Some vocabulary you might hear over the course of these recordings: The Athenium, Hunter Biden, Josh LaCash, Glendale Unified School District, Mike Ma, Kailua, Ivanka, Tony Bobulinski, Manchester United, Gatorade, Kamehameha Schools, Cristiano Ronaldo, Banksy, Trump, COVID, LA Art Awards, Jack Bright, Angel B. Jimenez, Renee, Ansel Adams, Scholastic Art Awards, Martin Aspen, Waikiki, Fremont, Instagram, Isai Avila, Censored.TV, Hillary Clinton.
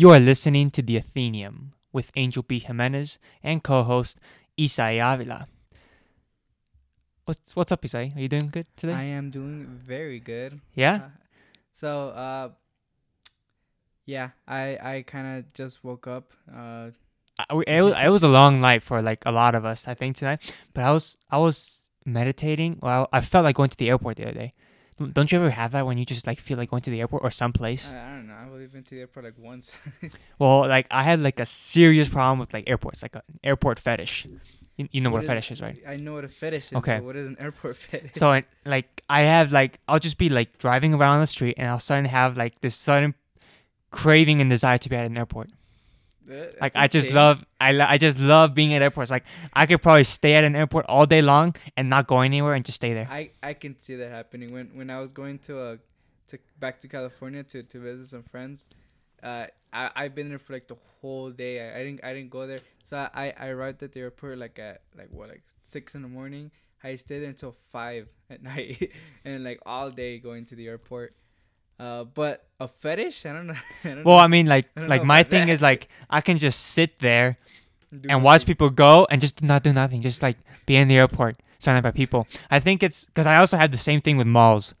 You are listening to The Athenium with Angel B. Jimenez and co-host Isai Avila. What's up, Isai? Are you doing good today? I am doing very good. Yeah? I kind of just woke up. It was a long night for like a lot of us, I think, tonight. But I was meditating. Well, I felt like going to the airport the other day. Don't you ever have that when you just like feel like going to the airport or someplace? I don't know. I've only been to the airport like once. Well, like I had like a serious problem with like airports, like an airport fetish. You know what a fetish is, right? I know what a fetish is. Okay. What is an airport fetish? So I'll just be like driving around the street and I'll suddenly have like this sudden craving and desire to be at an airport. Like I just love being at airports. Like I could probably stay at an airport all day long and not go anywhere and just stay there. I can see that happening. When I was going back to California to visit some friends, I've been there for like the whole day. I didn't go there, so I arrived at the airport at 6 a.m. I stayed there until 5 p.m. and like all day going to the airport. But a fetish? I don't know. Well, I mean, like my thing is like I can just sit there and watch people go and just not do nothing. Just like be in the airport surrounded by people. I think it's because I also had the same thing with malls.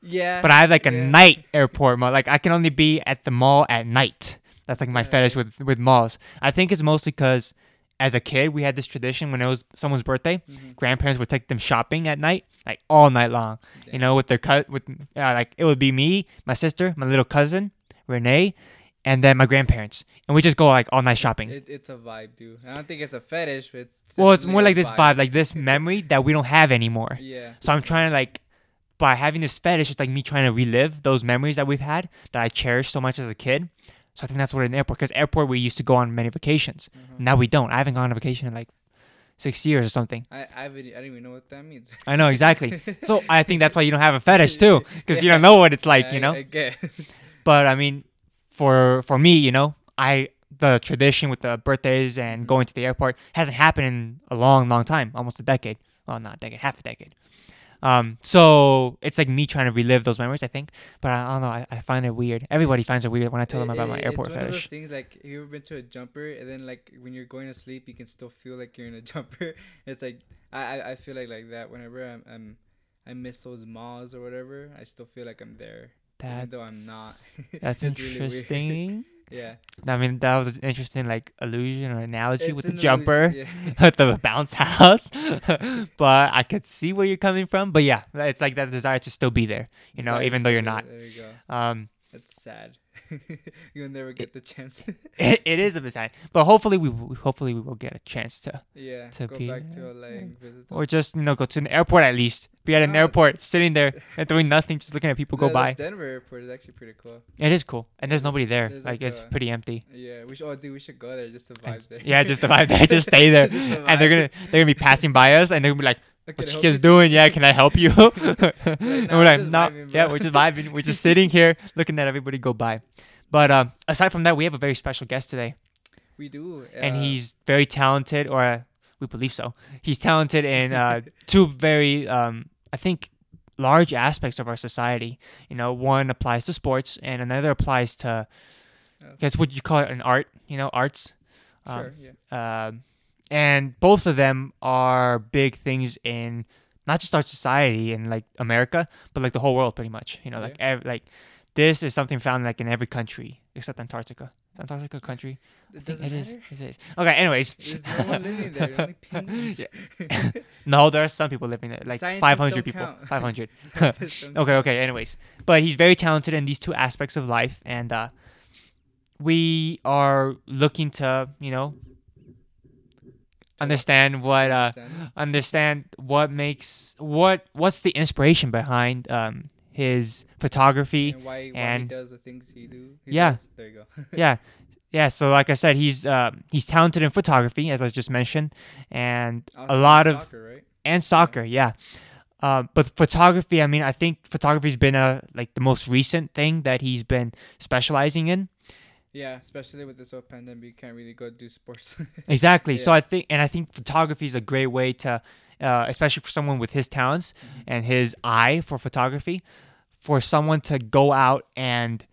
Yeah. But I have like a night airport mall. Like I can only be at the mall at night. That's like my fetish with malls. I think it's mostly because as a kid we had this tradition when it was someone's birthday, grandparents would take them shopping at night, like all night long. Damn. You know, with their it would be me, my sister, my little cousin Renee, and then my grandparents, and we just go like all night shopping. It's a vibe, dude. I don't think it's a fetish. It's more like this vibe, like this memory that we don't have anymore. Yeah. So I'm trying to like, by having this fetish, it's like me trying to relive those memories that we've had that I cherished so much as a kid. So I think that's what an airport, because airport we used to go on many vacations. Mm-hmm. Now we don't. I haven't gone on a vacation in like 6 years or something. I don't even know what that means. I know, exactly. So I think that's why you don't have a fetish too, because you don't know what it's like, you know. I guess. But I mean, for me, you know, the tradition with the birthdays and going to the airport hasn't happened in a long, long time, almost a decade. Well, not a decade, half a decade. So it's like me trying to relive those memories, I think. But I don't know. I find it weird. Everybody finds it weird when I tell them about my airport fetish. It's one of those things, like, have you ever been to a jumper? And then, like, when you're going to sleep, you can still feel like you're in a jumper. It's like, I feel like that whenever I miss those malls or whatever, I still feel like I'm there. Even though I'm not. That's interesting. Really weird. Yeah. I mean, that was an interesting, like, allusion or analogy with the jumper, with the bounce house. But I could see where you're coming from. But yeah, it's like that desire to still be there, you know, even though you're not. There you go. That's sad. You'll never get the chance. It is a bit sad, but hopefully we will get a chance to go back to LA and visit them. Or just, you know, go to an airport at least. Be at an airport, sitting there and doing nothing, just looking at people go by. The Denver airport is actually pretty cool. It is cool, and there's nobody there. There's like it's pretty empty. Yeah, we should go there just to vibe there. Yeah, just to vibe there, just stay there, just and they're gonna be passing by us, and they're gonna be like, "What you guys doing? Yeah, can I help you?" And we're like, "No, yeah, we're just vibing. We're just sitting here looking at everybody go by." But aside from that, we have a very special guest today. We do, and he's very talented, or we believe so. He's talented in two very, I think, large aspects of our society. You know, one applies to sports, and another applies to, I guess, what you call it, an art. You know, arts. Sure. Yeah. And both of them are big things in not just our society and like America, but like the whole world pretty much. You know, this is something found like in every country except Antarctica. Is Antarctica a country? It is. Okay. Anyways. There's no one living there. Only penguins. Yeah. No, there are some people living there. Like scientists 500 don't people. Count. 500. Okay. Anyways, but he's very talented in these two aspects of life, and we are looking to, you know, understand what's the inspiration behind his photography and why he does the things he do. There you go. yeah. So like I said, he's talented in photography, as I just mentioned, and also a lot of soccer, right? And soccer, yeah. But photography, I mean, I think photography's been like the most recent thing that he's been specializing in. Yeah, especially with this whole pandemic, you can't really go do sports. Exactly. Yeah. So I think photography is a great way to, especially for someone with his talents and his eye for photography, for someone to go out and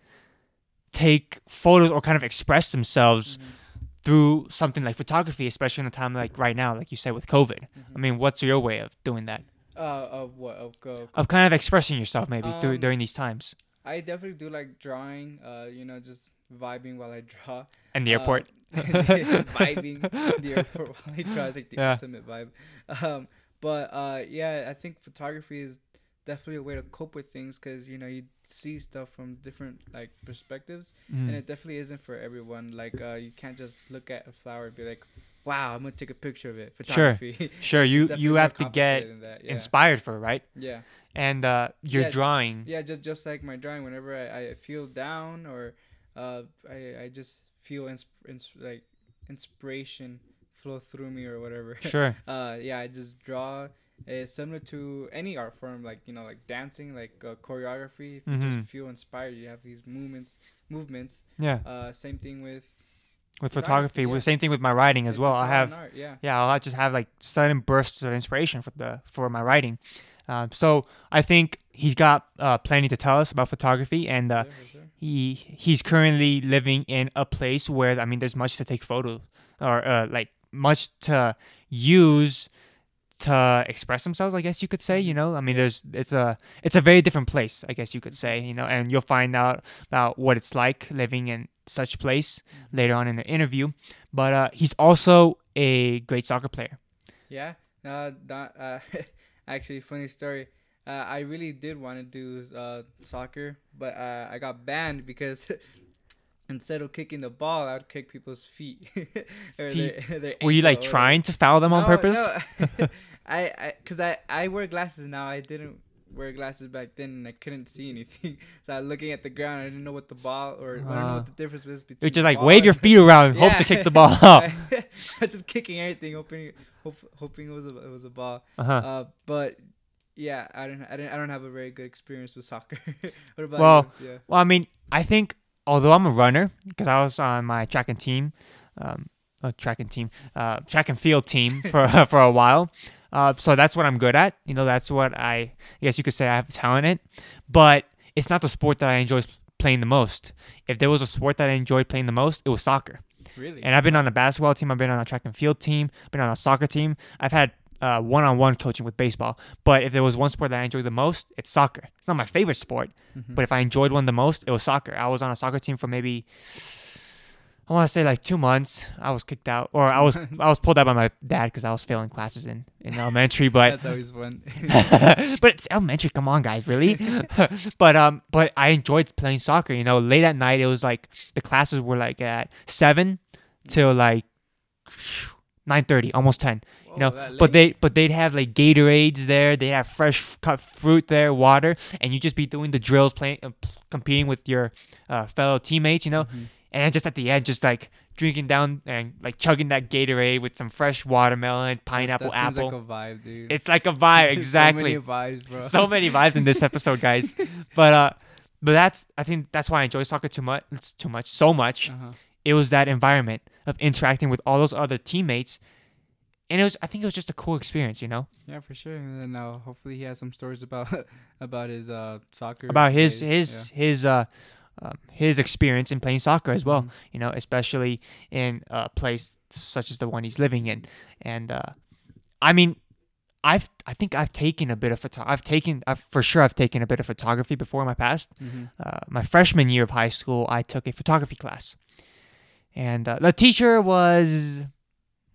take photos or kind of express themselves through something like photography, especially in a time like right now, like you said, with COVID. I mean, what's your way of doing that? Of kind of expressing yourself maybe during these times. I definitely do like drawing, just vibing while I draw. And the airport. Vibing the airport while I draw is like the ultimate vibe. But I think photography is definitely a way to cope with things because, you see stuff from different like perspectives and it definitely isn't for everyone. Like you can't just look at a flower and be like, wow, I'm going to take a picture of it. Photography. Sure. You have to get inspired for it, right? Yeah. And your drawing. Yeah, just like my drawing. Whenever I feel down or I just feel inspiration flow through me or whatever. Sure. I just draw. It's similar to any art form, like, like dancing, like choreography. If you just feel inspired, you have these movements. Yeah. Same thing with photography. Well, same thing with my writing as well. I'll just have like sudden bursts of inspiration for my writing. So I think he's got plenty to tell us about photography, and sure. he's currently living in a place where there's much to take photos or like much to use to express themselves, I guess you could say. It's a very different place, I guess you could say. And you'll find out about what it's like living in such place later on in the interview. But he's also a great soccer player. Yeah, actually, funny story. I really did want to do soccer, but I got banned because instead of kicking the ball, I would kick people's feet. Their were you like trying to foul them on purpose? No. I wear glasses now. I didn't wear glasses back then, and I couldn't see anything. So I was looking at the ground. I didn't know what the ball I don't know what the difference was between. You just like wave your feet around, hope to kick the ball out. Just kicking everything, hoping it was a ball. Uh-huh. But yeah, I don't have a very good experience with soccer. What about you? Yeah. Well, I think. Although I'm a runner, because I was on my track and field team for a while. So that's what I'm good at. That's what I guess you could say I have talent in. But it's not the sport that I enjoy playing the most. If there was a sport that I enjoyed playing the most, it was soccer. Really? And I've been on a basketball team. I've been on a track and field team. I've been on a soccer team. I've had one-on-one coaching with baseball. But if there was one sport that I enjoyed the most, it's soccer. It's not my favorite sport, but if I enjoyed one the most, it was soccer. I was on a soccer team for maybe, I want to say like 2 months. I was kicked out, or I was pulled out by my dad because I was failing classes in elementary. But that's always fun. But it's elementary. Come on, guys, really? But I enjoyed playing soccer. Late at night, it was like the classes were like at 7 till like 9:30, almost 10. They'd have like Gatorades there. They have fresh cut fruit there, water, and you just be doing the drills, playing, competing with your fellow teammates. And just at the end, just like drinking down and like chugging that Gatorade with some fresh watermelon, pineapple, that seems apple. Like a vibe, dude. It's like a vibe, exactly. So many vibes, bro. So many vibes in this episode, guys. But I think that's why I enjoy soccer so much. Uh-huh. It was that environment of interacting with all those other teammates. And I think it was just a cool experience, Yeah, for sure. And then hopefully he has some stories about his soccer. About his experience in playing soccer as well. Especially in a place such as the one he's living in. And I've taken a bit of photography before in my past. My freshman year of high school, I took a photography class, and the teacher was.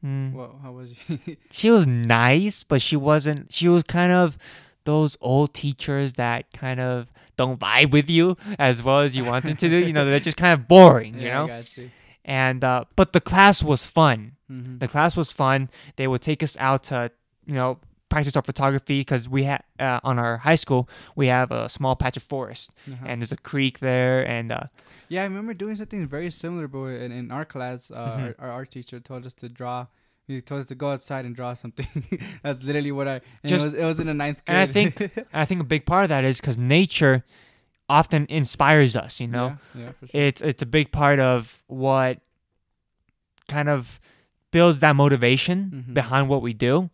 Well, how was she? She was nice, but she wasn't. She was kind of those old teachers that kind of don't vibe with you as well as you want them to do. They're just kind of boring. I got you. And but the class was fun. The class was fun. They would take us out to practice our photography because we had on our high school we have a small patch of forest and there's a creek there. And I remember doing something very similar, but in our class, our art teacher told us to draw. He told us to go outside and draw something. That's literally what it was in the 9th grade. And I think a big part of that is because nature often inspires us. Yeah, for sure. It's a big part of what kind of builds that motivation behind what we do,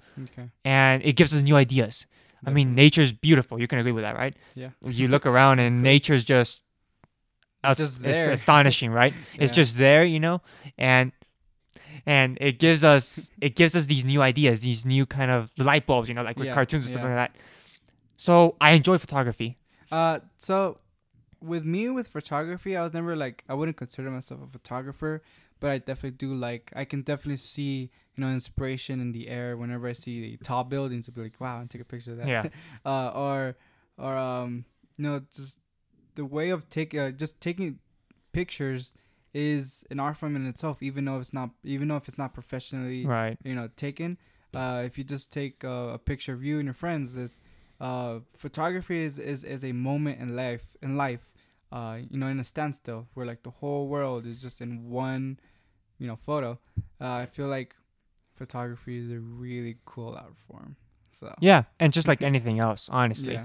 and it gives us new ideas. Definitely. Nature's beautiful. You can agree with that, right? Yeah. You look around and nature's just it's astonishing, right? Yeah. It's just there, you know, and it gives us these new ideas, these new kind of light bulbs, you know, like with cartoons and stuff like that. So I enjoy photography. So with me, with photography, I was never like, I wouldn't consider myself a photographer, but I definitely do like, I can definitely see, you know, inspiration in the air whenever I see the tall buildings. I'll be like, wow, and take a picture of that. Yeah. You know, just the way of taking pictures is an art form in itself, even though it's not professionally, right, you know, taken. If you just take a picture of you and your friends, it's photography is a moment in life, you know, in a standstill where like the whole world is just in one, you know, photo. I feel like photography is a really cool art form. So yeah, and just like anything else, honestly,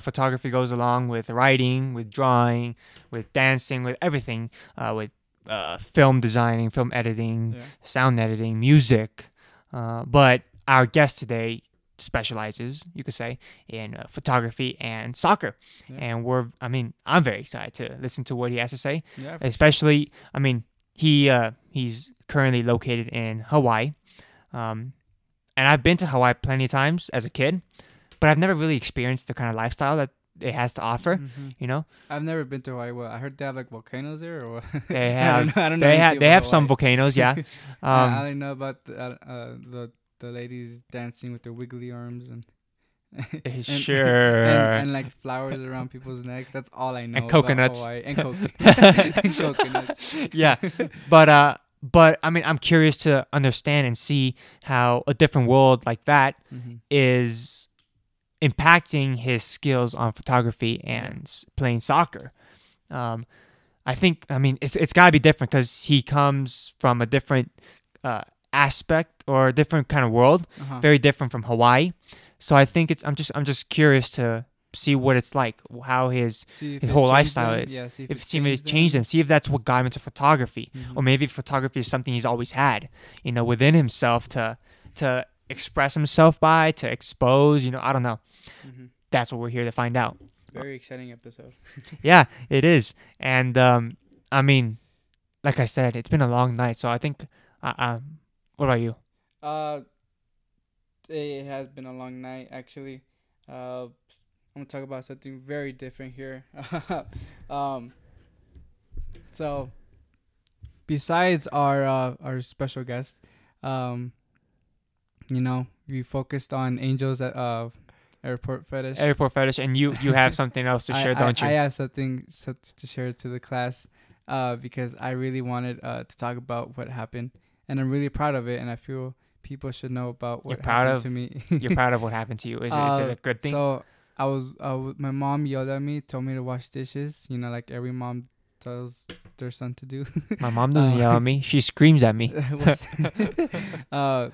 photography goes along with writing, with drawing, with dancing, with everything, with film designing, film editing, sound editing, music. But our guest today specializes, you could say, in photography and soccer, and I'm very excited to listen to what he has to say. Yeah, especially, sure. I mean, he's currently located in Hawaii, and I've been to Hawaii plenty of times as a kid, but I've never really experienced the kind of lifestyle that it has to offer. Mm-hmm. You know, I've never been to Hawaii. Well, I heard they have like volcanoes there, or they have. I don't know. They have Hawaii. Some volcanoes. Yeah. I don't know about the ladies dancing with their wiggly arms and sure, and like flowers around people's necks. That's all I know. And coconuts. About Hawaii. And coconuts. Yeah, but I mean, I'm curious to understand and see how a different world like that is impacting his skills on photography and playing soccer. I mean, it's got to be different because he comes from a different aspect or a different kind of world, very different from Hawaii. So I think I'm just curious to see what it's like, how his whole lifestyle is. Yeah, see if it's changed him. See if that's what got him into photography, or maybe photography is something he's always had, you know, within himself to express himself by, to expose. You know, I don't know. That's what we're here to find out. Very exciting episode. Yeah, it is. And I mean, like I said, it's been a long night, so I think. What about you? It has been a long night, actually. I'm going to talk about something very different here. So besides our special guest, you know, we focused on Angel's airport fetish, and you have something else to share, don't you? I have something to share to the class because I really wanted to talk about what happened, and I'm really proud of it, and I feel people should know about what happened to me. You're proud of what happened to you. Is it a good thing? So, my mom yelled at me, told me to wash dishes, you know, like every mom tells their son to do. My mom doesn't yell at me. She screams at me. So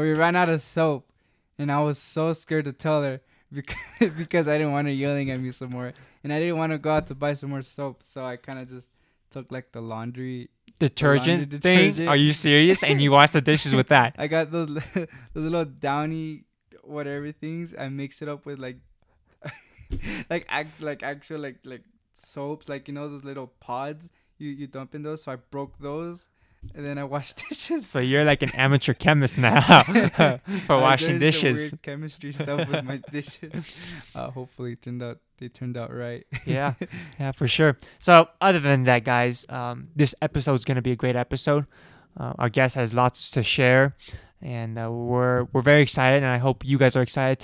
we ran out of soap, and I was so scared to tell her because I didn't want her yelling at me some more. And I didn't want to go out to buy some more soap. So I kind of just took like the laundry detergent thing. Are you serious? And you washed the dishes with that? I got those the little downy whatever things. I mixed it up with like actual soaps, like, you know, those little pods you dump in those. So I broke those, and then I washed dishes. So you're like an amateur chemist now for washing dishes. Weird chemistry stuff with my dishes. Hopefully they turned out right. yeah, for sure. So other than that, guys, this episode is gonna be a great episode. Our guest has lots to share, and we're very excited, and I hope you guys are excited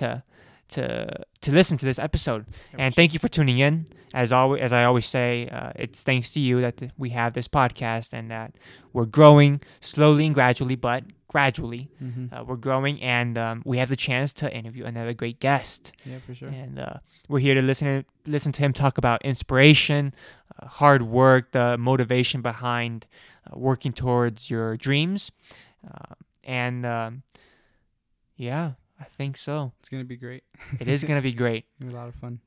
to listen to this episode. And thank you for tuning in. As I always say, it's thanks to you that we have this podcast, and that we're growing slowly and gradually, but gradually we're growing, and we have the chance to interview another great guest. Yeah, for sure. And we're here to listen to him talk about inspiration, hard work, the motivation behind working towards your dreams, yeah, I think so. It's going to be great. It is going to be great. It was a lot of fun.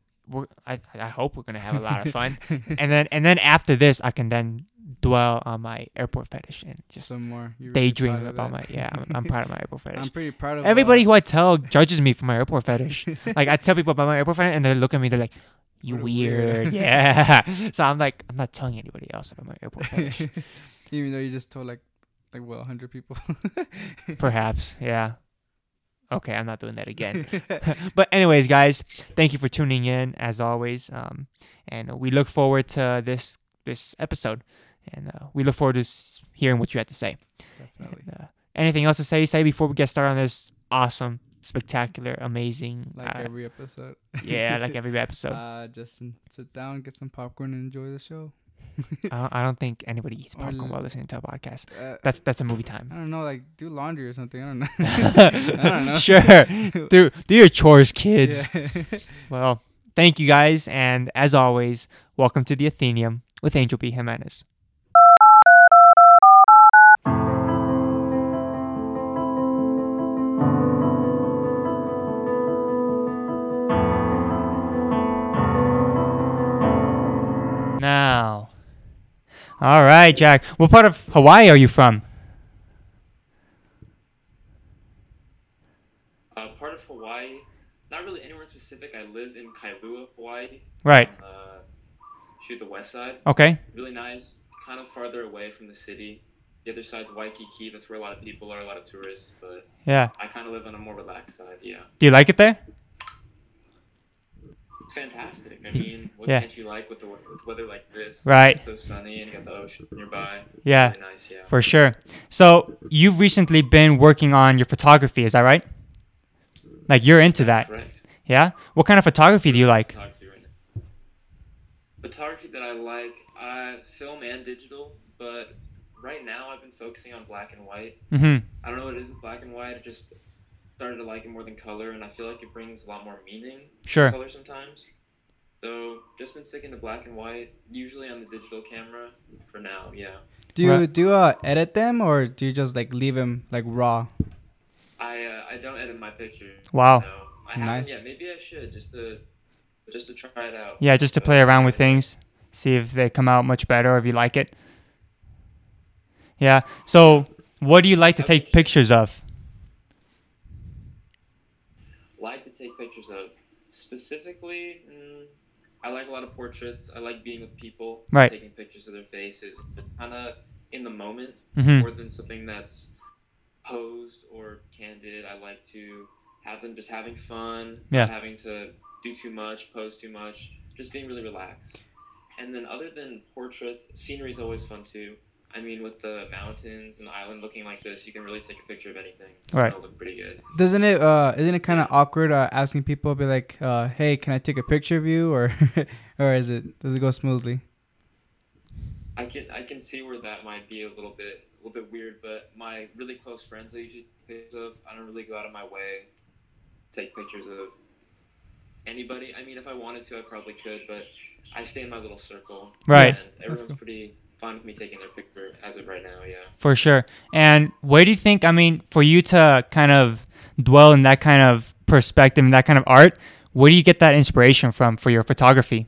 I hope we're going to have a lot of fun. And then after this, I can then dwell on my airport fetish and just some more. Daydream about my... Yeah, I'm proud of my airport fetish. I'm pretty proud of... Everybody who I tell judges me for my airport fetish. Like, I tell people about my airport fetish, and they look at me, they're like, You weird. Yeah. So I'm like, I'm not telling anybody else about my airport fetish. Even though you just told like what, 100 people? Perhaps. Yeah. Okay, I'm not doing that again. But anyways, guys, thank you for tuning in as always. And we look forward to this episode. And we look forward to hearing what you have to say. Definitely. And, anything else to say before we get started on this awesome, spectacular, amazing... every episode. Yeah, like every episode. Justin, sit down, get some popcorn, and enjoy the show. I don't think anybody eats popcorn while listening to a podcast. That's a movie time. I don't know, like do laundry or something. I don't know. I don't know. Sure. Do your chores, kids. Yeah. Well, thank you guys, and as always, welcome to The Athenium with Angel B. Jimenez. Now. All right, Jack. What part of Hawaii are you from? Part of Hawaii, not really anywhere specific. I live in Kailua, Hawaii. Right. The west side. Okay. Really nice. Kind of farther away from the city. The other side's Waikiki. That's where a lot of people are, a lot of tourists. But yeah, I kind of live on a more relaxed side. Yeah. Do you like it there? Fantastic. I mean, what can't you like with weather like this? Right. It's so sunny and you got the ocean nearby. Yeah. Really nice, yeah. For sure. So you've recently been working on your photography, is that right? Like you're into that. Correct. Yeah? What kind of photography do you like? Photography that I like, film and digital, but right now I've been focusing on black and white. Mm-hmm. I don't know what it is with black and white. I just started to like it more than color, and I feel like it brings a lot more meaning to color sometimes. So just been sticking to black and white, usually on the digital camera for now, yeah. Do you edit them, or do you just like leave them like raw? I don't edit my pictures. Wow. No. Nice. Yeah, maybe I should just to try it out. Yeah, just to play around with things, see if they come out much better or if you like it. Yeah. So, what do you like to take pictures of? Like to take pictures of specifically, I like a lot of portraits. I like being with people, taking pictures of their faces, but kind of in the moment more than something that's posed or candid. I like to have them just having fun, not having to do too much, pose too much, just being really relaxed. And then other than portraits, scenery is always fun too. I mean, with the mountains and the island looking like this, you can really take a picture of anything. Right. It'll look pretty good. Doesn't it, isn't it kind of awkward asking people, be like, hey, can I take a picture of you? Or or does it go smoothly? I can see where that might be a little bit weird, but my really close friends I usually take pictures of, I don't really go out of my way to take pictures of anybody. I mean, if I wanted to, I probably could, but I stay in my little circle. Right. And everyone's pretty fine with me taking their picture as of right now, yeah. For sure. And where do you think, I mean, for you to kind of dwell in that kind of perspective and that kind of art, where do you get that inspiration from for your photography?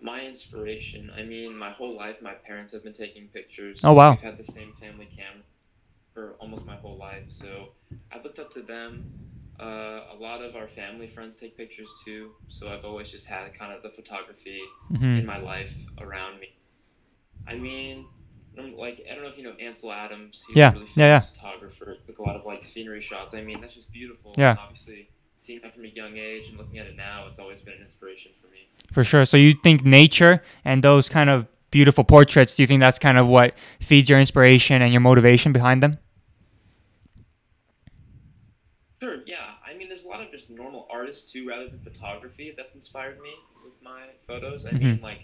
My inspiration, I mean, my whole life, my parents have been taking pictures. Oh, wow. We've had the same family camera for almost my whole life, so I've looked up to them. A lot of our family friends take pictures too, so I've always just had kind of the photography in my life around me. I mean, like, I don't know if you know Ansel Adams. He's a really famous photographer. Took a lot of like scenery shots. I mean, that's just beautiful. Yeah. And obviously, seeing that from a young age and looking at it now, it's always been an inspiration for me. For sure. So you think nature and those kind of beautiful portraits, do you think that's kind of what feeds your inspiration and your motivation behind them? Sure, yeah. I mean, there's a lot of just normal artists, too, rather than photography. That's inspired me with my photos. I mean, like,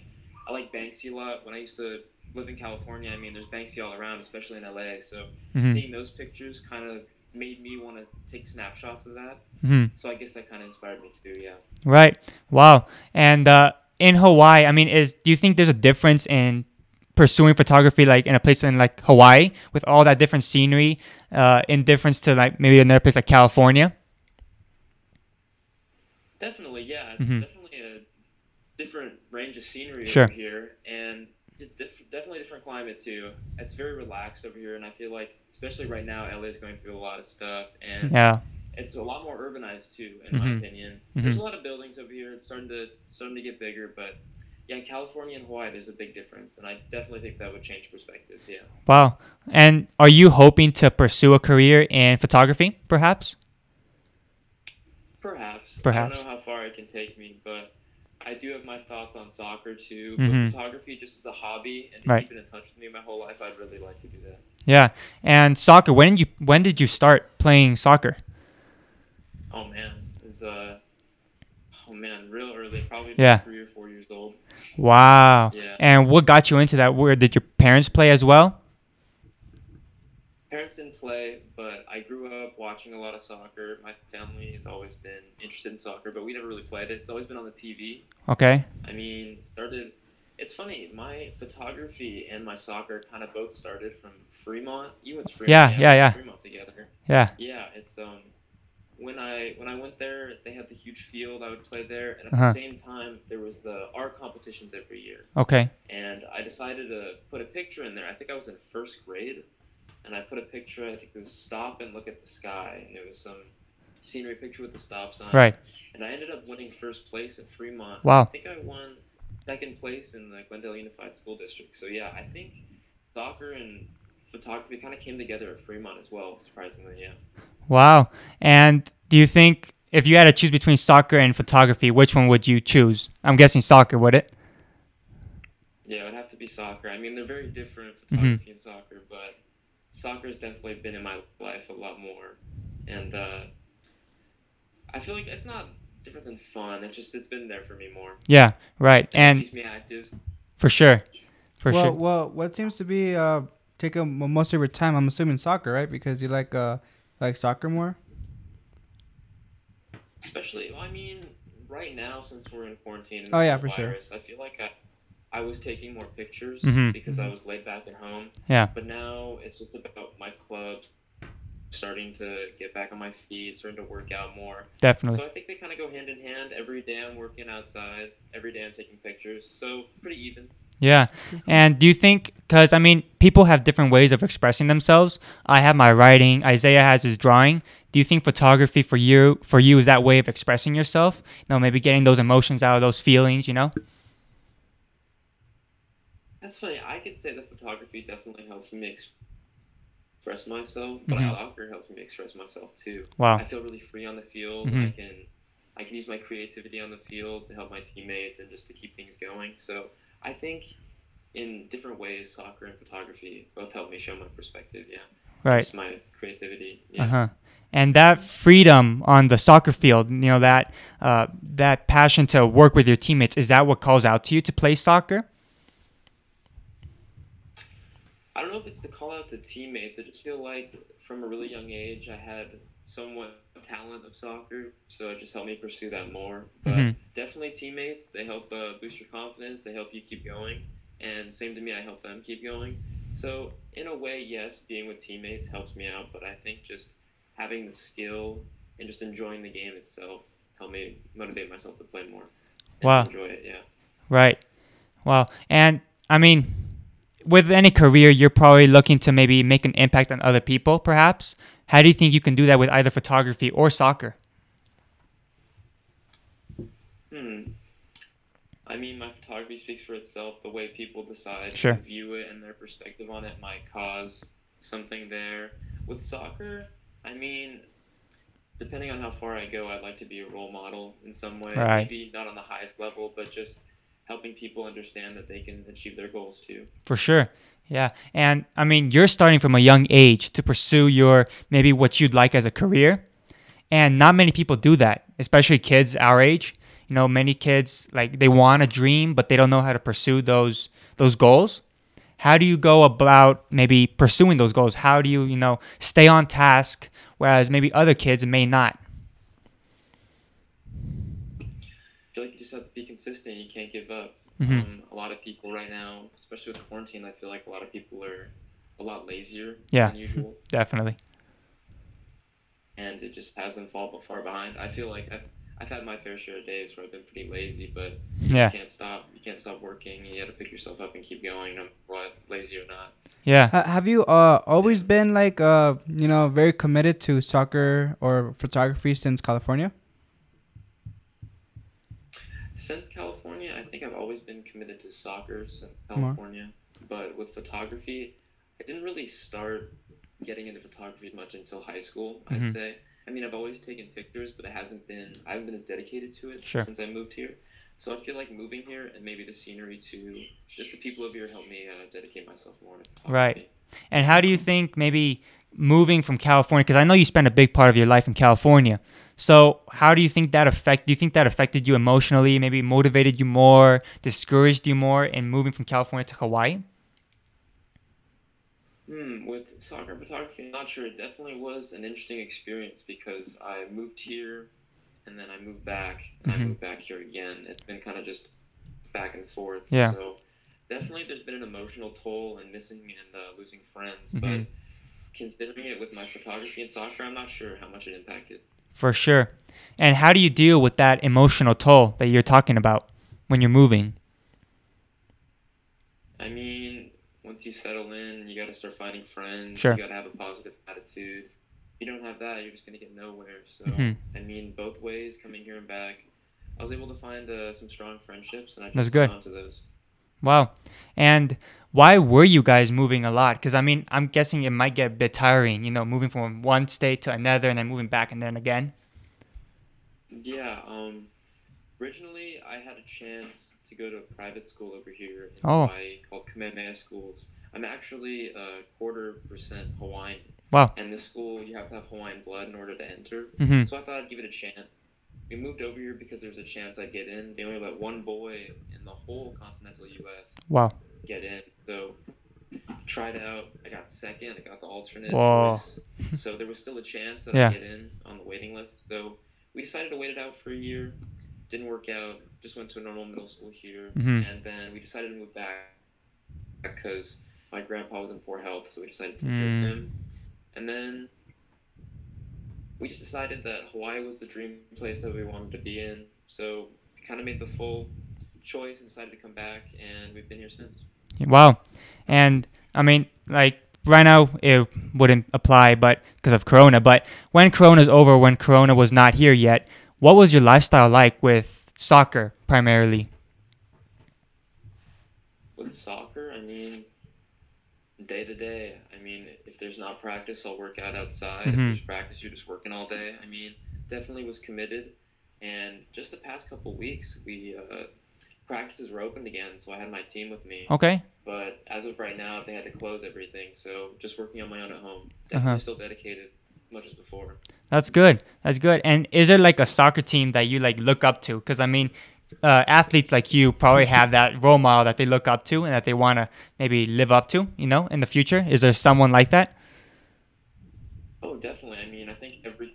I like Banksy a lot. When I used to live in California, I mean, there's Banksy all around, especially in LA. So seeing those pictures kind of made me want to take snapshots of that. So I guess that kind of inspired me, too, yeah. Right. Wow. And in Hawaii, I mean, do you think there's a difference in pursuing photography like in a place in like Hawaii with all that different scenery in difference to like maybe another place like California? Definitely, yeah. It's definitely a different range of scenery over here, and it's definitely a different climate too. It's very relaxed over here, and I feel like especially right now LA is going through a lot of stuff, and It's a lot more urbanized too, in my opinion. There's a lot of buildings over here. It's starting to get bigger, but yeah, California and Hawaii, there's a big difference, and I definitely think that would change perspectives. Yeah. Wow. And are you hoping to pursue a career in photography, perhaps? Perhaps. I don't know how far it can take me, but I do have my thoughts on soccer too. But photography just as a hobby and keeping in touch with me my whole life, I'd really like to do that. Yeah. And soccer, when did you start playing soccer? Oh man, real early, probably 3 or 4 years old. Wow. Yeah. And what got you into that? Where did your parents play as well? Parents didn't play, but I grew up watching a lot of soccer. My family has always been interested in soccer, but we never really played it. It's always been on the TV. Okay. I mean, it's funny, my photography and my soccer kind of both started from Fremont. You went to Fremont. Yeah. Fremont together. Yeah. Yeah, it's when I went there, they had the huge field. I would play there, and at the same time, there was the art competitions every year. Okay. And I decided to put a picture in there. I think I was in first grade. And I put a picture, I think it was stop and look at the sky. And it was some scenery picture with the stop sign. Right. And I ended up winning first place at Fremont. Wow. I think I won second place in the Glendale Unified School District. So, yeah, I think soccer and photography kind of came together at Fremont as well, surprisingly, yeah. Wow. And do you think if you had to choose between soccer and photography, which one would you choose? I'm guessing soccer, would it? Yeah, it would have to be soccer. I mean, they're very different, photography and soccer, but soccer has definitely been in my life a lot more, and I feel like it's not different than fun. It's been there for me more. Yeah, right, and it keeps me active. For sure, for sure. Well, what seems to be taking most of your time? I'm assuming soccer, right? Because you like soccer more. Especially, well, I mean, right now since we're in quarantine. And for sure. I feel like I was taking more pictures because I was laid back at home. Yeah. But now it's just about my club starting to get back on my feet, starting to work out more. Definitely. So I think they kind of go hand in hand. Every day I'm working outside. Every day I'm taking pictures. So pretty even. Yeah. And do you think, because, I mean, people have different ways of expressing themselves. I have my writing. Isaiah has his drawing. Do you think photography for you is that way of expressing yourself? You know, maybe getting those emotions out, those feelings, you know? That's funny. I could say that photography definitely helps me express myself, but soccer helps me express myself too. Wow. I feel really free on the field. I can use my creativity on the field to help my teammates and just to keep things going. So I think in different ways, soccer and photography both help me show my perspective. Yeah. Right. Just my creativity. Yeah. And that freedom on the soccer field, you know, that passion to work with your teammates, is that what calls out to you to play soccer? I don't know if it's the call out to teammates. I just feel like from a really young age, I had somewhat talent of soccer, so it just helped me pursue that more. But definitely teammates, they help boost your confidence. They help you keep going. And same to me, I help them keep going. So in a way, yes, being with teammates helps me out. But I think just having the skill and just enjoying the game itself helped me motivate myself to play more. And enjoy it, yeah. Right. Wow. And, I mean, with any career, you're probably looking to maybe make an impact on other people, perhaps. How do you think you can do that with either photography or soccer? I mean, my photography speaks for itself. The way people decide to view it and their perspective on it might cause something there. With soccer, I mean, depending on how far I go, I'd like to be a role model in some way. Right. Maybe not on the highest level, but just helping people understand that they can achieve their goals too. For sure. Yeah. And I mean, you're starting from a young age to pursue your, maybe what you'd like as a career. And not many people do that, especially kids our age. You know, many kids, like, they want a dream, but they don't know how to pursue those goals. How do you go about maybe pursuing those goals? How do you, you know, stay on task, whereas maybe other kids may not? I feel like you just have to be consistent. You can't give up. A lot of people right now, especially with quarantine, I feel like a lot of people are a lot lazier than usual. Definitely. And it just has them fall far behind. I feel like I I've had my fair share of days where I've been pretty lazy, but yeah. You can't stop working. You got to pick yourself up and keep going, no matter what, lazy or not. Yeah. Have you always been like very committed to soccer or photography since California? Since California, I think I've always been committed to soccer since California. More. But with photography, I didn't really start getting into photography as much until high school, mm-hmm. I'd say. I mean, I've always taken pictures, but I haven't been as dedicated to it since I moved here. So I feel like moving here and maybe the scenery too, just the people over here helped me dedicate myself more to photography. Right. And how do you think maybe moving from California, because I know you spent a big part of your life in California. So how do you think that affected you emotionally, maybe motivated you more, discouraged you more in moving from California to Hawaii? With soccer photography, I'm not sure. It definitely was an interesting experience because I moved here and then I moved back and I moved back here again. It's been kind of just back and forth. Yeah. So definitely there's been an emotional toll and missing and losing friends. Mm-hmm. But considering it with my photography and soccer, I'm not sure how much it impacted. For sure. And how do you deal with that emotional toll that you're talking about when you're moving? I mean, once you settle in, you got to start finding friends. Sure. You got to have a positive attitude. If you don't have that, you're just going to get nowhere. So, I mean, both ways, coming here and back, I was able to find some strong friendships, and I just hung on to those. Wow. And why were you guys moving a lot? Because, I mean, I'm guessing it might get a bit tiring, moving from one state to another and then moving back and then again. Yeah. Originally, I had a chance to go to a private school over here in Hawaii called Kamehameha Schools. I'm actually 40% Hawaiian. Wow. And this school, you have to have Hawaiian blood in order to enter. Mm-hmm. So I thought I'd give it a chance. We moved over here because there was a chance I'd get in. They only let one boy in the whole continental U.S. Wow. get in. So tried out. I got second. I got the alternate choice. So there was still a chance that I'd get in on the waiting list. So we decided to wait it out for a year. Didn't work out. Just went to a normal middle school here, and then we decided to move back because my grandpa was in poor health, so we decided to take care of him. And then we just decided that Hawaii was the dream place that we wanted to be in, so we kind of made the full choice and decided to come back, and we've been here since. Wow. And I mean, like, right now, it wouldn't apply because of Corona, but when Corona's over, when Corona was not here yet, what was your lifestyle like with soccer primarily? With soccer, I mean, day to day. I mean, if there's not practice, I'll work out outside. If there's practice, you're just working all day. I mean, definitely was committed. And just the past couple weeks, we practices were opened again, so I had my team with me. Okay. But as of right now, they had to close everything, so just working on my own at home. Definitely still dedicated. Much as before. That's good. And is there like a soccer team that you like look up to? Because I mean, athletes like you probably have that role model that they look up to and that they want to maybe live up to, in the future. Is there someone like that? Oh, definitely. I mean, I think every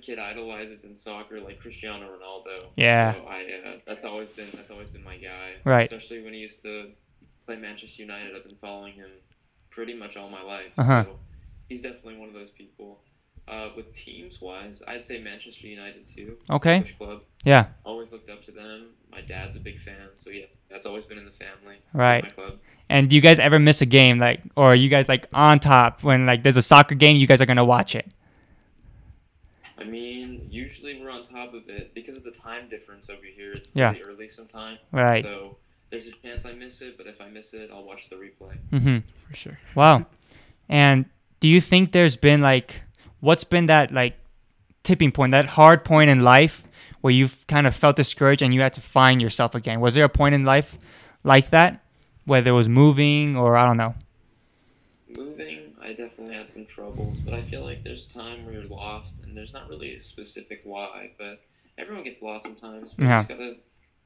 kid idolizes in soccer like Cristiano Ronaldo. Yeah. So that's always been my guy. Right. Especially when he used to play Manchester United. I've been following him pretty much all my life. So he's definitely one of those people. With teams-wise, I'd say Manchester United, too. Okay. It's a club. Yeah. Always looked up to them. My dad's a big fan, so yeah, that's always been in the family. Right. My club. And do you guys ever miss a game, like, or are you guys, like, on top when, like, there's a soccer game, you guys are going to watch it? I mean, usually we're on top of it. Because of the time difference over here, it's really early sometime. Right. So there's a chance I miss it, but if I miss it, I'll watch the replay. For sure. Wow. And do you think there's been, like, what's been that, like, tipping point, that hard point in life where you've kind of felt discouraged and you had to find yourself again? Was there a point in life like that, whether it was moving or I don't know? Moving, I definitely had some troubles, but I feel like there's a time where you're lost and there's not really a specific why, but everyone gets lost sometimes. But you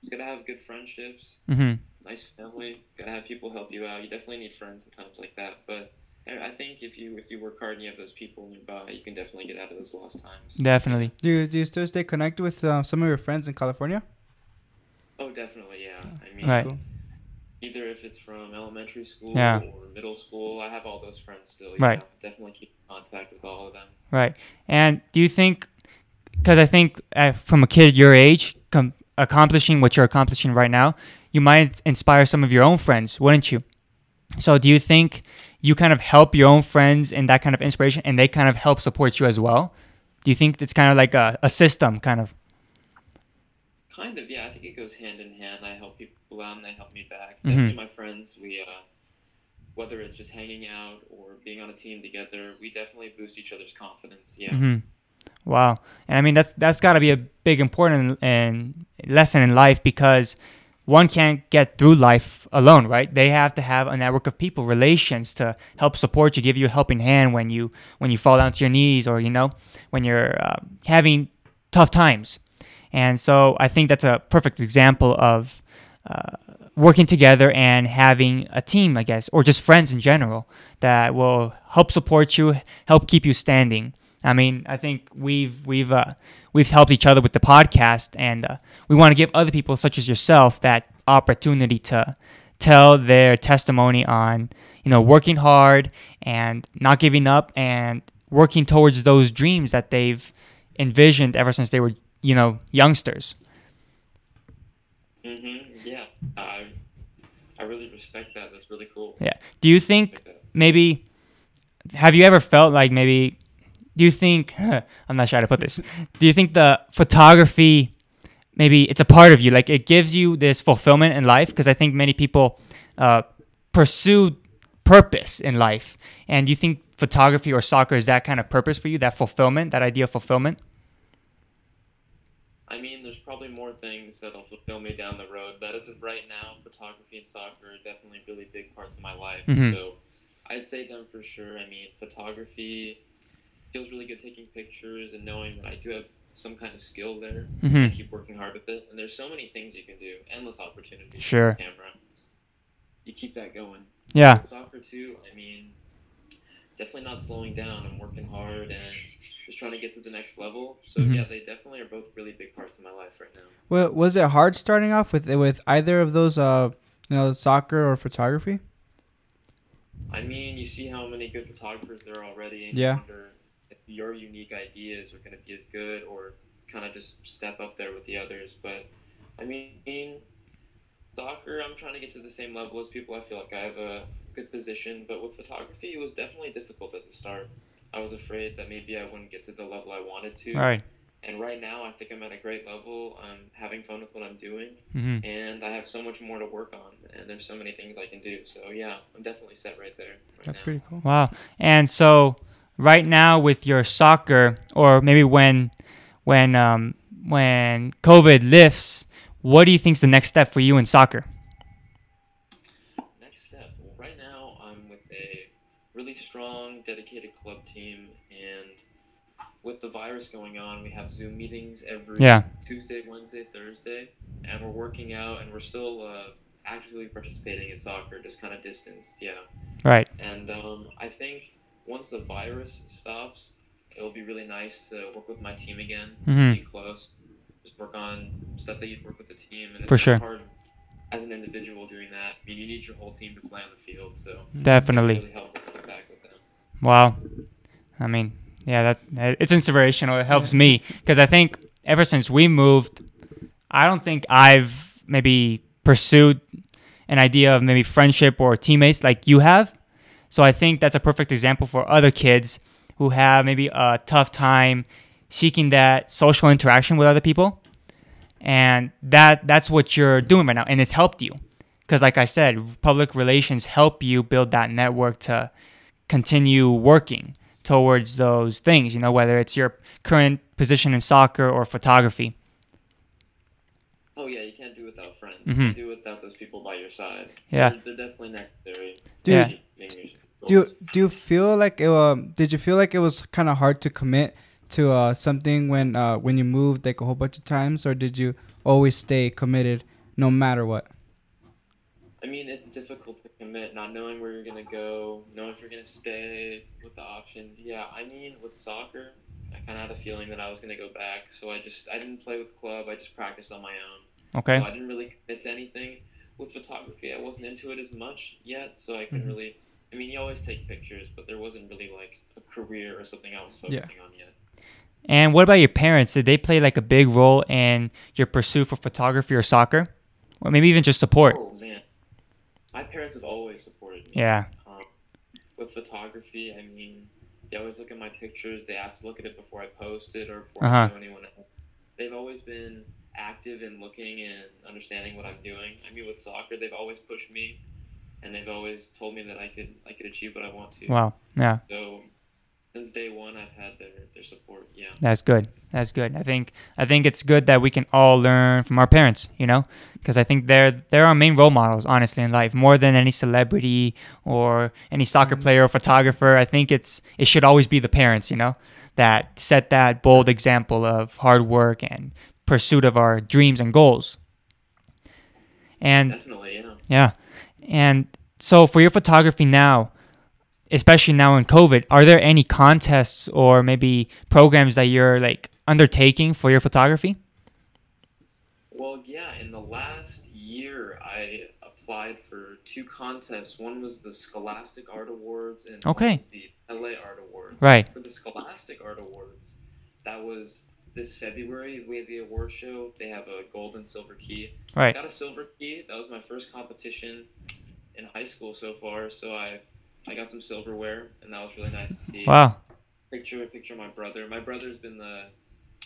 just gotta have good friendships, nice family, gotta have people help you out. You definitely need friends sometimes like that, but I think if you work hard and you have those people nearby, you can definitely get out of those lost times. Definitely. Do you still stay connected with some of your friends in California? Oh, definitely, yeah. I mean, either if it's from elementary school or middle school, I have all those friends still. Yeah, right. Definitely keep in contact with all of them. Right. And do you think because I think from a kid your age, accomplishing what you're accomplishing right now, you might inspire some of your own friends, wouldn't you? So do you think you kind of help your own friends in that kind of inspiration and they kind of help support you as well? Do you think it's kind of like a system kind of? Kind of, yeah. I think it goes hand in hand. I help people out and they help me back. Mm-hmm. Definitely my friends, we, whether it's just hanging out or being on a team together, we definitely boost each other's confidence, yeah. Mm-hmm. Wow. And I mean, that's got to be a big important and lesson in life, because one can't get through life alone, right? They have to have a network of people, relations to help support you, give you a helping hand when you fall down to your knees, or, you know, when you're having tough times. And so I think that's a perfect example of working together and having a team, I guess, or just friends in general that will help support you, help keep you standing. I mean, I think we've helped each other with the podcast, and we want to give other people such as yourself that opportunity to tell their testimony on, you know, working hard and not giving up and working towards those dreams that they've envisioned ever since they were, you know, youngsters. Mm-hmm. Yeah, I really respect that. That's really cool. Yeah. Do you think maybe, have you ever felt like maybe? Do you think, I'm not sure how to put this, do you think the photography, maybe it's a part of you, like it gives you this fulfillment in life? Because I think many people pursue purpose in life. And do you think photography or soccer is that kind of purpose for you, that fulfillment, that idea of fulfillment? I mean, there's probably more things that'll fulfill me down the road. But as of right now, photography and soccer are definitely really big parts of my life. Mm-hmm. So I'd say them for sure. I mean, photography feels really good, taking pictures and knowing that I do have some kind of skill there. Mm-hmm. I keep working hard with it, and there's so many things you can do, endless opportunities. Sure. With the camera, you keep that going. Yeah. With soccer too. I mean, definitely not slowing down. I'm working hard and just trying to get to the next level. So mm-hmm. yeah, they definitely are both really big parts of my life right now. Well, was it hard starting off with either of those, you know, soccer or photography? I mean, you see how many good photographers there are already. And yeah. If your unique ideas are going to be as good, or kind of just step up there with the others. But I mean, soccer, I'm trying to get to the same level as people. I feel like I have a good position, but with photography, it was definitely difficult at the start. I was afraid that maybe I wouldn't get to the level I wanted to. Right. And right now, I think I'm at a great level. I'm having fun with what I'm doing, mm-hmm. and I have so much more to work on, and there's so many things I can do. So yeah, I'm definitely set right there. That's pretty cool. Wow. And so, right now with your soccer, or maybe when COVID lifts, what do you think is the next step for you in soccer? Next step. Well, right now I'm with a really strong, dedicated club team, and with the virus going on, we have Zoom meetings every Tuesday, Wednesday, Thursday, and we're working out, and we're still actively participating in soccer, just kind of distanced, yeah. Right. And I think once the virus stops, it'll be really nice to work with my team again, mm-hmm. be close, just work on stuff that you'd work with the team. And it's for sure. hard as an individual doing that. I mean, you need your whole team to play on the field, so definitely it's really helpful to get back with them. Wow. I mean, yeah, that it's inspirational. It helps me, because I think ever since we moved, I don't think I've maybe pursued an idea of maybe friendship or teammates like you have. So I think that's a perfect example for other kids who have maybe a tough time seeking that social interaction with other people. And that's what you're doing right now. And it's helped you. Because like I said, public relations help you build that network to continue working towards those things, you know, whether it's your current position in soccer or photography. Oh, yeah, you can't do it without friends. Mm-hmm. You can't do it without those people by your side. Yeah. They're definitely necessary. Dude, yeah. Do you feel like it? Did you feel like it was kind of hard to commit to something when you moved like a whole bunch of times, or did you always stay committed no matter what? I mean, it's difficult to commit, not knowing where you're gonna go, knowing if you're gonna stay, with the options. Yeah, I mean, with soccer, I kind of had a feeling that I was gonna go back, so I didn't play with club. I just practiced on my own. Okay. So I didn't really commit to anything. With photography, I wasn't into it as much yet, so I couldn't mm-hmm. really. I mean, you always take pictures, but there wasn't really like a career or something I was focusing on yet. And what about your parents? Did they play like a big role in your pursuit for photography or soccer? Or maybe even just support? Oh, man. My parents have always supported me. Yeah. With photography, I mean, they always look at my pictures. They ask to look at it before I post it or before I show anyone else. They've always been active in looking and understanding what I'm doing. I mean, with soccer, they've always pushed me, and they've always told me that I could achieve what I want to. Wow. Yeah. So since day one, I've had their support. Yeah. That's good. That's good. I think it's good that we can all learn from our parents, you know, because I think they're our main role models, honestly, in life, more than any celebrity or any soccer player or photographer. I think it should always be the parents, you know, that set that bold example of hard work and pursuit of our dreams and goals. And definitely, yeah. Yeah. And so for your photography now, especially now in COVID, are there any contests or maybe programs that you're like undertaking for your photography? Well, yeah, in the last year, I applied for two contests. One was the Scholastic Art Awards and one was the LA Art Awards. Right. For the Scholastic Art Awards, that was this February, we had the award show. They have a gold and silver key. Right. I got a silver key. That was my first competition in high school so far. So I got some silverware, and that was really nice to see. Wow. Picture of my brother. My brother's been the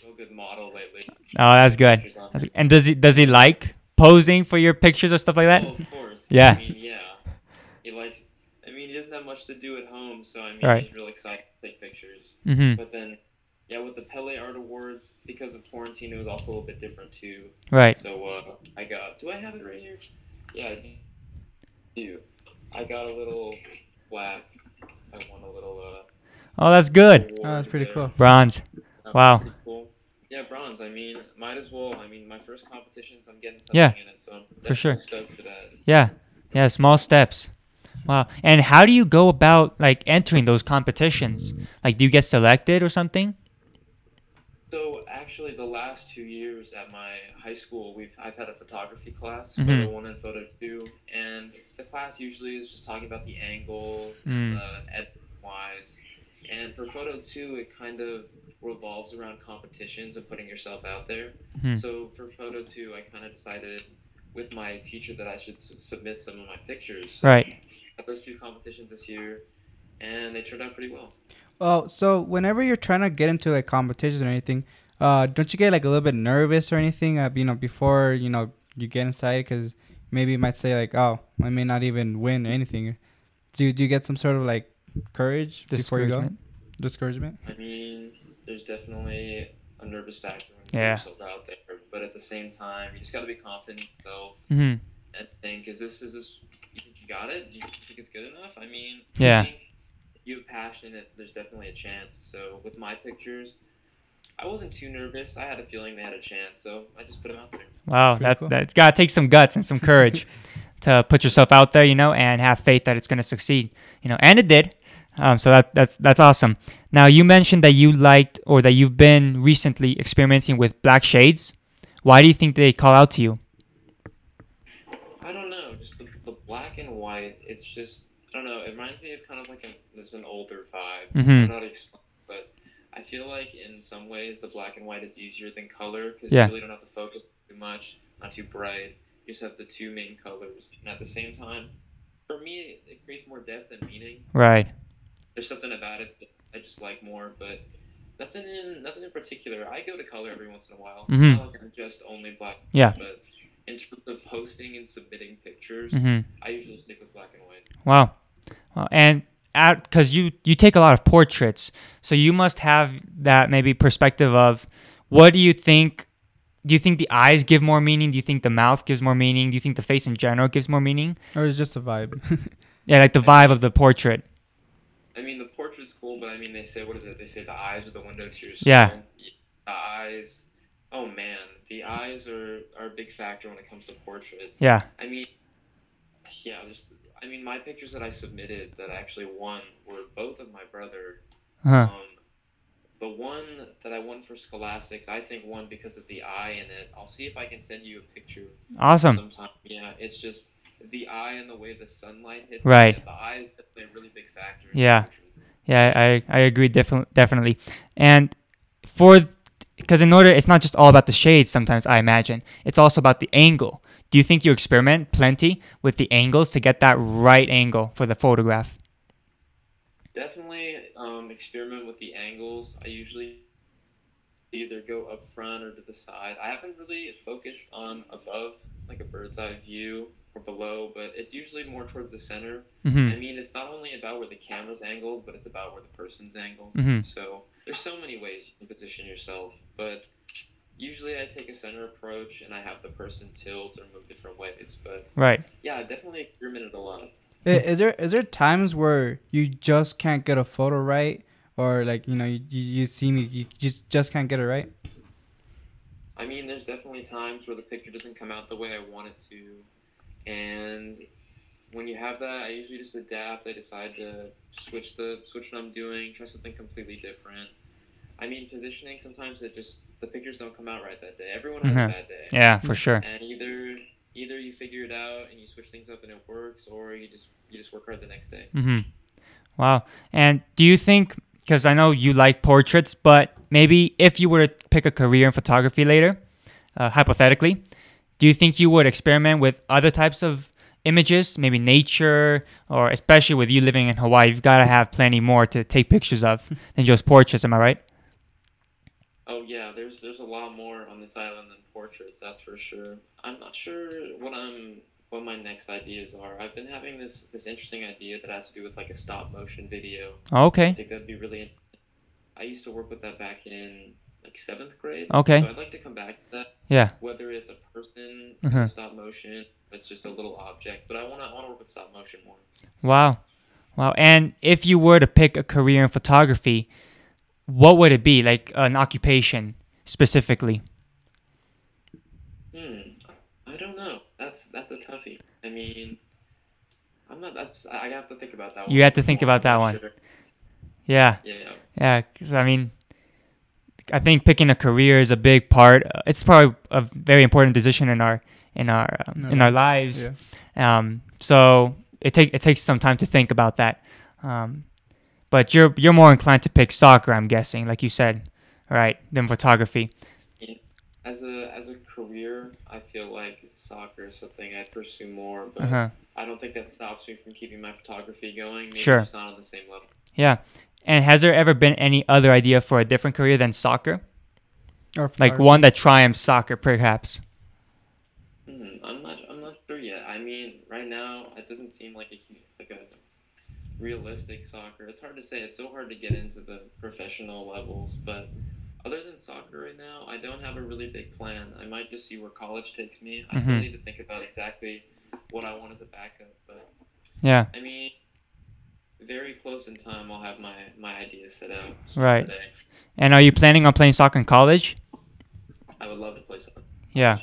real good model lately. Oh, that's good. And does he like posing for your pictures or stuff like that? Oh, of course. Yeah. I mean, yeah. He likes. I mean, he doesn't have much to do at home, so I mean, he's really excited to take pictures. Mm-hmm. But then. Yeah, with the Pele Art Awards, because of quarantine, it was also a little bit different, too. Right. So I got... Do I have it right here? Yeah, I do. I got a little black. I won a little... oh, that's good. Oh, that's pretty cool. Bronze. Wow. Cool. Yeah, bronze. I mean, might as well. I mean, my first competitions, I'm getting something in it, so I'm for sure stoked for that. Yeah. Yeah, small steps. Wow. And how do you go about, like, entering those competitions? Like, do you get selected or something? So actually, the last 2 years at my high school, I've had a photography class, Photo 1 and Photo 2, and the class usually is just talking about the angles, edit-wise, and for Photo 2, it kind of revolves around competitions and putting yourself out there. Mm-hmm. So for Photo 2, I kind of decided with my teacher that I should submit some of my pictures. So right. I had those two competitions this year, and they turned out pretty well. Oh, so whenever you're trying to get into like competitions or anything, don't you get like a little bit nervous or anything? You know, before you know you get inside, because maybe you might say like, "Oh, I may not even win" or anything. Do you get some sort of like courage before you go? Discouragement. I mean, there's definitely a nervous factor when you put yourself out there, but at the same time, you just got to be confident in yourself and think, "Is this? You think you got it? Do you think it's good enough?" I mean, I think you have passion, there's definitely a chance. So with my pictures, I wasn't too nervous. I had a feeling they had a chance, so I just put them out there. Wow, that's got to take some guts and some courage to put yourself out there, you know, and have faith that it's going to succeed, you know, and it did. So that's awesome. Now, you mentioned that you liked or that you've been recently experimenting with black shades. Why do you think they call out to you? I don't know. Just the black and white, it's just... I don't know. It reminds me of kind of like an older vibe. Mm-hmm. I'm not explaining, but I feel like in some ways the black and white is easier than color because you really don't have to focus too much, not too bright. You just have the two main colors, and at the same time, for me, it creates more depth and meaning. Right. There's something about it that I just like more, but nothing in particular. I go to color every once in a while. Mm-hmm. It's not like I'm just only black. Yeah. But in terms of posting and submitting pictures, I usually stick with black and white. Wow. And because you take a lot of portraits, so you must have that maybe perspective of what do you think? Do you think the eyes give more meaning? Do you think the mouth gives more meaning? Do you think the face in general gives more meaning? Or is it just the vibe? Yeah, like the vibe of the portrait. I mean, the portrait's cool, but I mean, they say, what is it? They say the eyes are the window to your soul. Yeah. The eyes. Oh, man. The eyes are a big factor when it comes to portraits. Yeah. I mean, my pictures that I submitted that I actually won were both of my brother. Uh-huh. The one that I won for Scholastics, I think won because of the eye in it. I'll see if I can send you a picture. Awesome. Sometime. Yeah, it's just the eye and the way the sunlight hits. Right. It. The eye is definitely a really big factor. Yeah. Yeah, I agree definitely. And because in order, it's not just all about the shades sometimes, I imagine. It's also about the angle. Do you think you experiment plenty with the angles to get that right angle for the photograph? Definitely experiment with the angles. I usually either go up front or to the side. I haven't really focused on above, like a bird's eye view, or below, but it's usually more towards the center. Mm-hmm. I mean, it's not only about where the camera's angled, but it's about where the person's angled. Mm-hmm. So there's so many ways you can position yourself, but usually I take a center approach and I have the person tilt or move different ways. But right. Yeah, I definitely experimented a lot. Is there times where you just can't get a photo right? Or like, you know, you see me, you just can't get it right? I mean, there's definitely times where the picture doesn't come out the way I want it to. And when you have that, I usually just adapt. I decide to switch what I'm doing, try something completely different. I mean, positioning, sometimes it just, the pictures don't come out right that day. Everyone has mm-hmm. a bad day. Yeah, for sure. And either you figure it out and you switch things up and it works, or you just work hard the next day. Mm-hmm. Wow. And do you think, because I know you like portraits, but maybe if you were to pick a career in photography later, hypothetically, do you think you would experiment with other types of images, maybe nature, or especially with you living in Hawaii, you've got to have plenty more to take pictures of than just portraits, am I right? Oh yeah, there's a lot more on this island than portraits, that's for sure. I'm not sure what my next ideas are. I've been having this interesting idea that has to do with like a stop motion video. Oh, okay. I think that'd be really. I used to work with that back in like 7th grade. Okay. So I'd like to come back to that. Yeah. Whether it's a person, uh-huh. stop motion, it's just a little object, but I want to work with stop motion more. Wow. And if you were to pick a career in photography, what would it be? Like an occupation specifically? I don't know. That's a toughie. I mean, I'm not. I have to think about that one. You have to think about that one. Sure. Yeah. Yeah. Because I mean, I think picking a career is a big part. It's probably a very important decision in our lives. Yeah. So it takes some time to think about that. But you're more inclined to pick soccer, I'm guessing, like you said, right, than photography. As a career, I feel like soccer is something I'd pursue more, but uh-huh. I don't think that stops me from keeping my photography going. Maybe sure. It's not on the same level. Yeah. And has there ever been any other idea for a different career than soccer? Or like one that triumphs soccer, perhaps? I'm not sure yet. I mean, right now, it doesn't seem like a realistic soccer. It's hard to say. It's so hard to get into the professional levels, but other than soccer right now, I don't have a really big plan. I might just see where college takes me. I mm-hmm. still need to think about exactly what I want as a backup, but yeah, I mean, very close in time I'll have my ideas set out right today. And are you planning on playing soccer in college? I would love to play soccer. Yeah.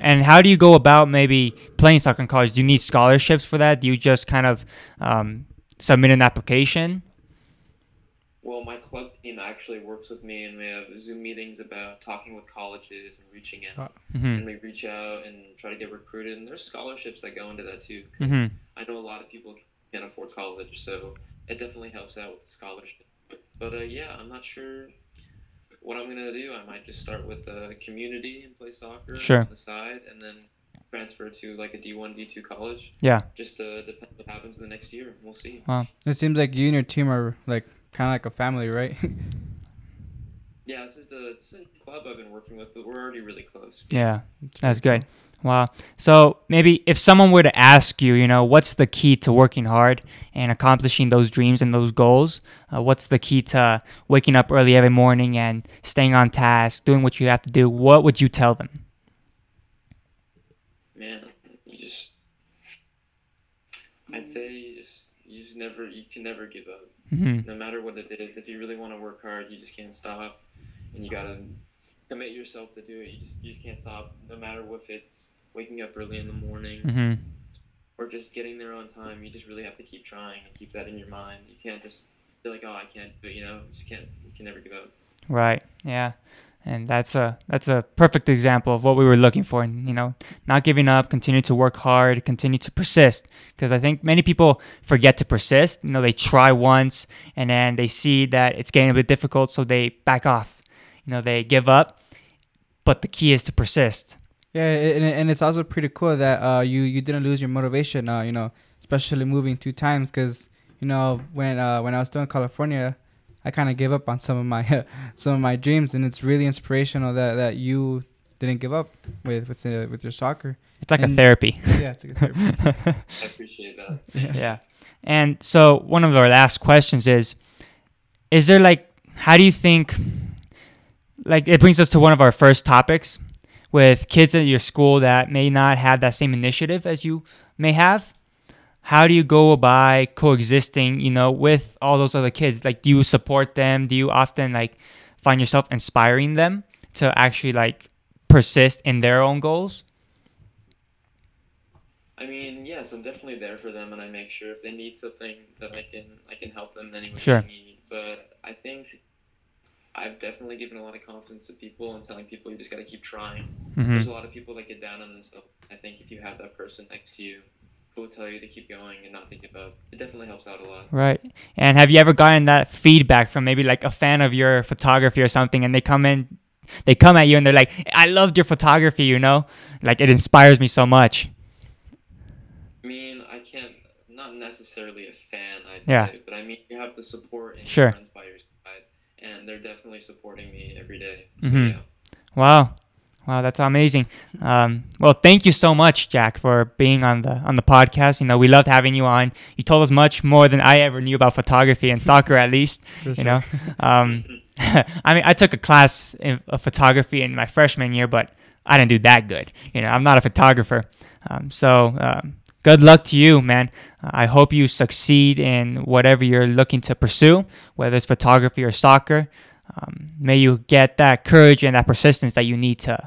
And how do you go about maybe playing soccer in college? Do you need scholarships for that? Do you just kind of submit an application? Well, my club team actually works with me, and we have Zoom meetings about talking with colleges and reaching out. Mm-hmm. And we reach out and try to get recruited. And there's scholarships that go into that too. 'Cause mm-hmm. I know a lot of people can't afford college, so it definitely helps out with the scholarship. But yeah, I'm not sure what I'm going to do. I might just start with the community and play soccer sure. on the side, and then transfer to like a D1, D2 college. Yeah. Just depend what happens in the next year. We'll see. Wow. It seems like you and your team are like kind of like a family, right? Yeah, this is a club I've been working with, but we're already really close. Yeah, that's good. Wow. So maybe if someone were to ask you, you know, what's the key to working hard and accomplishing those dreams and those goals? What's the key to waking up early every morning and staying on task, doing what you have to do? What would you tell them? Man, you can never give up. Mm-hmm. No matter what it is, if you really want to work hard, you just can't stop, and you gotta commit yourself to do it. You just can't stop, no matter if it's waking up early in the morning mm-hmm. or just getting there on time. You just really have to keep trying and keep that in your mind. You can't just be like, oh, I can't do it. You know, you can never give up. Right. Yeah. And that's a perfect example of what we were looking for. And, you know, not giving up, continue to work hard, continue to persist. Because I think many people forget to persist. You know, they try once and then they see that it's getting a bit difficult, so they back off. you know, they give up, but the key is to persist. Yeah, and it's also pretty cool that you didn't lose your motivation, you know, especially moving 2 times, because, you know, when I was still in California, I kind of gave up on some of my dreams, and it's really inspirational that you didn't give up with your soccer. It's like a therapy. Yeah, it's like a therapy. I appreciate that. Yeah. And so one of our last questions is there, like, how do you think, like, it brings us to one of our first topics with kids at your school that may not have that same initiative as you may have. How do you go by coexisting, you know, with all those other kids? Like, do you support them? Do you often, like, find yourself inspiring them to actually, like, persist in their own goals? I mean, yes, I'm definitely there for them, and I make sure if they need something that I can help them in any way they need. But I think I've definitely given a lot of confidence to people and telling people you just got to keep trying. Mm-hmm. There's a lot of people that get down on themselves. I think if you have that person next to you who will tell you to keep going and not to give up, it definitely helps out a lot. Right. And have you ever gotten that feedback from maybe like a fan of your photography or something, and they come at you and they're like, I loved your photography, you know, like it inspires me so much? I mean, I can't, not necessarily a fan, I'd say, but I mean, you have the support and your friends by your side, and they're definitely supporting me every day. So, mm-hmm. Yeah. Wow, that's amazing. Well, thank you so much, Jack, for being on the podcast. You know, we loved having you on. You told us much more than I ever knew about photography and soccer, at least. For you sure. know, I mean, I took a class of photography in my freshman year, but I didn't do that good. You know, I'm not a photographer, good luck to you, man. I hope you succeed in whatever you're looking to pursue, whether it's photography or soccer. May you get that courage and that persistence that you need to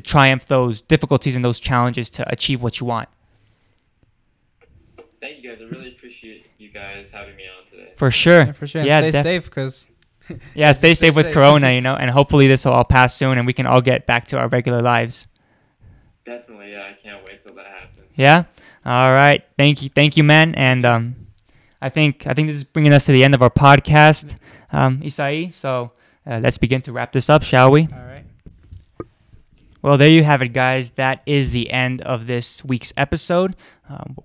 triumph those difficulties and those challenges to achieve what you want. Thank you, guys. I really appreciate you guys having me on today. For sure. Yeah, for sure. Yeah, stay safe, because... yeah, stay safe with Corona, you know, and hopefully this will all pass soon and we can all get back to our regular lives. Definitely, yeah. I can't wait till that happens. Yeah? All right. Thank you, man. And I think this is bringing us to the end of our podcast, Isai. So let's begin to wrap this up, shall we? All right. Well, there you have it, guys. That is the end of this week's episode.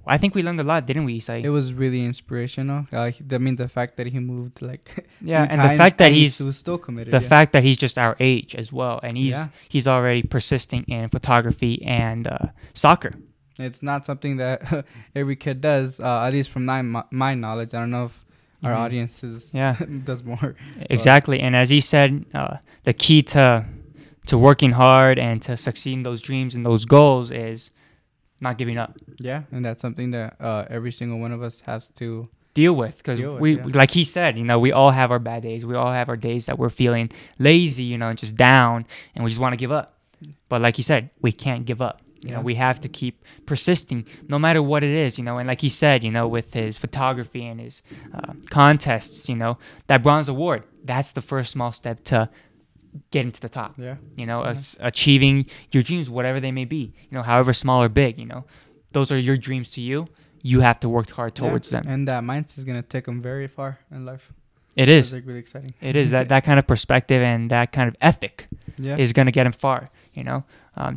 I think we learned a lot, didn't we, Isai? It was really inspirational. I mean, the fact that he moved like and the fact that he's still committed. The fact that he's just our age as well, and he's already persisting in photography and soccer. It's not something that every kid does, at least from my knowledge. I don't know if our audience does more. Exactly. But. And as he said, the key to working hard and to succeeding those dreams and those goals is not giving up. Yeah, and that's something that every single one of us has to deal with, because like he said, you know, we all have our bad days. We all have our days that we're feeling lazy, you know, and just down, and we just want to give up. But like he said, we can't give up. You know, we have to keep persisting no matter what it is, you know. And like he said, you know, with his photography and his contests, you know, that bronze award, that's the first small step to getting to the top. Yeah. You know, achieving your dreams, whatever they may be, you know, however small or big, you know, those are your dreams to you. You have to work hard towards them. And that mindset is going to take them very far in life. It is. It's like really exciting. It is. That kind of perspective and that kind of ethic is going to get them far, you know,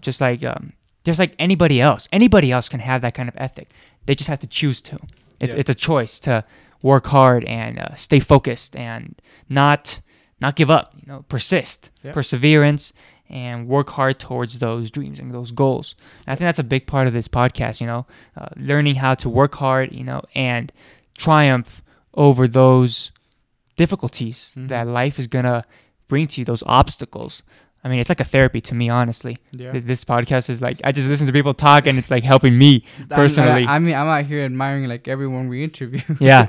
just like anybody else. Anybody else can have that kind of ethic. They just have to choose to. It's a choice to work hard and stay focused and not give up. You know, persist, perseverance, and work hard towards those dreams and those goals. And I think that's a big part of this podcast. You know, learning how to work hard. You know, and triumph over those difficulties that life is gonna bring to you. Those obstacles. I mean, it's like a therapy to me, honestly. Yeah. This podcast is like, I just listen to people talk and it's like helping me personally. I mean, I'm out here admiring like everyone we interview. yeah,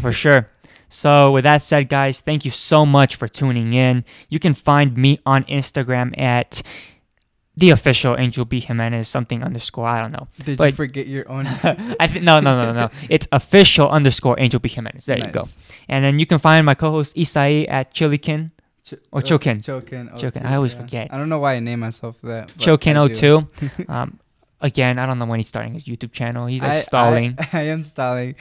for sure. So with that said, guys, thank you so much for tuning in. You can find me on Instagram at the official Angel B. Jimenez _, I don't know. But you forget your own? No. It's official _ Angel B. Jimenez. There you go. And then you can find my co-host Isai at Chilikin. Chokin. I always forget. I don't know why I named myself that. Chokin02. Again, I don't know when he's starting his YouTube channel. He's like stalling. I am stalling.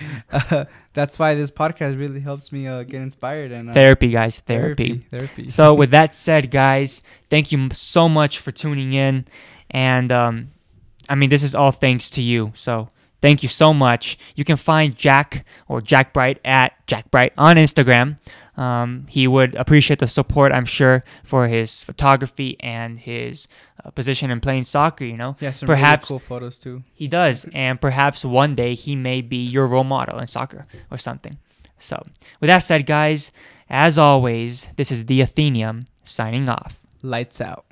That's why this podcast really helps me get inspired. And therapy, guys. Therapy. So with that said, guys, thank you so much for tuning in. And I mean, this is all thanks to you. So thank you so much. You can find Jack or Jack Bright at Jack Bright on Instagram. He would appreciate the support, I'm sure, for his photography and his position in playing soccer, you know. Yeah, some really cool photos too. He does, and perhaps one day he may be your role model in soccer or something. So, with that said, guys, as always, this is The Athenium signing off. Lights out.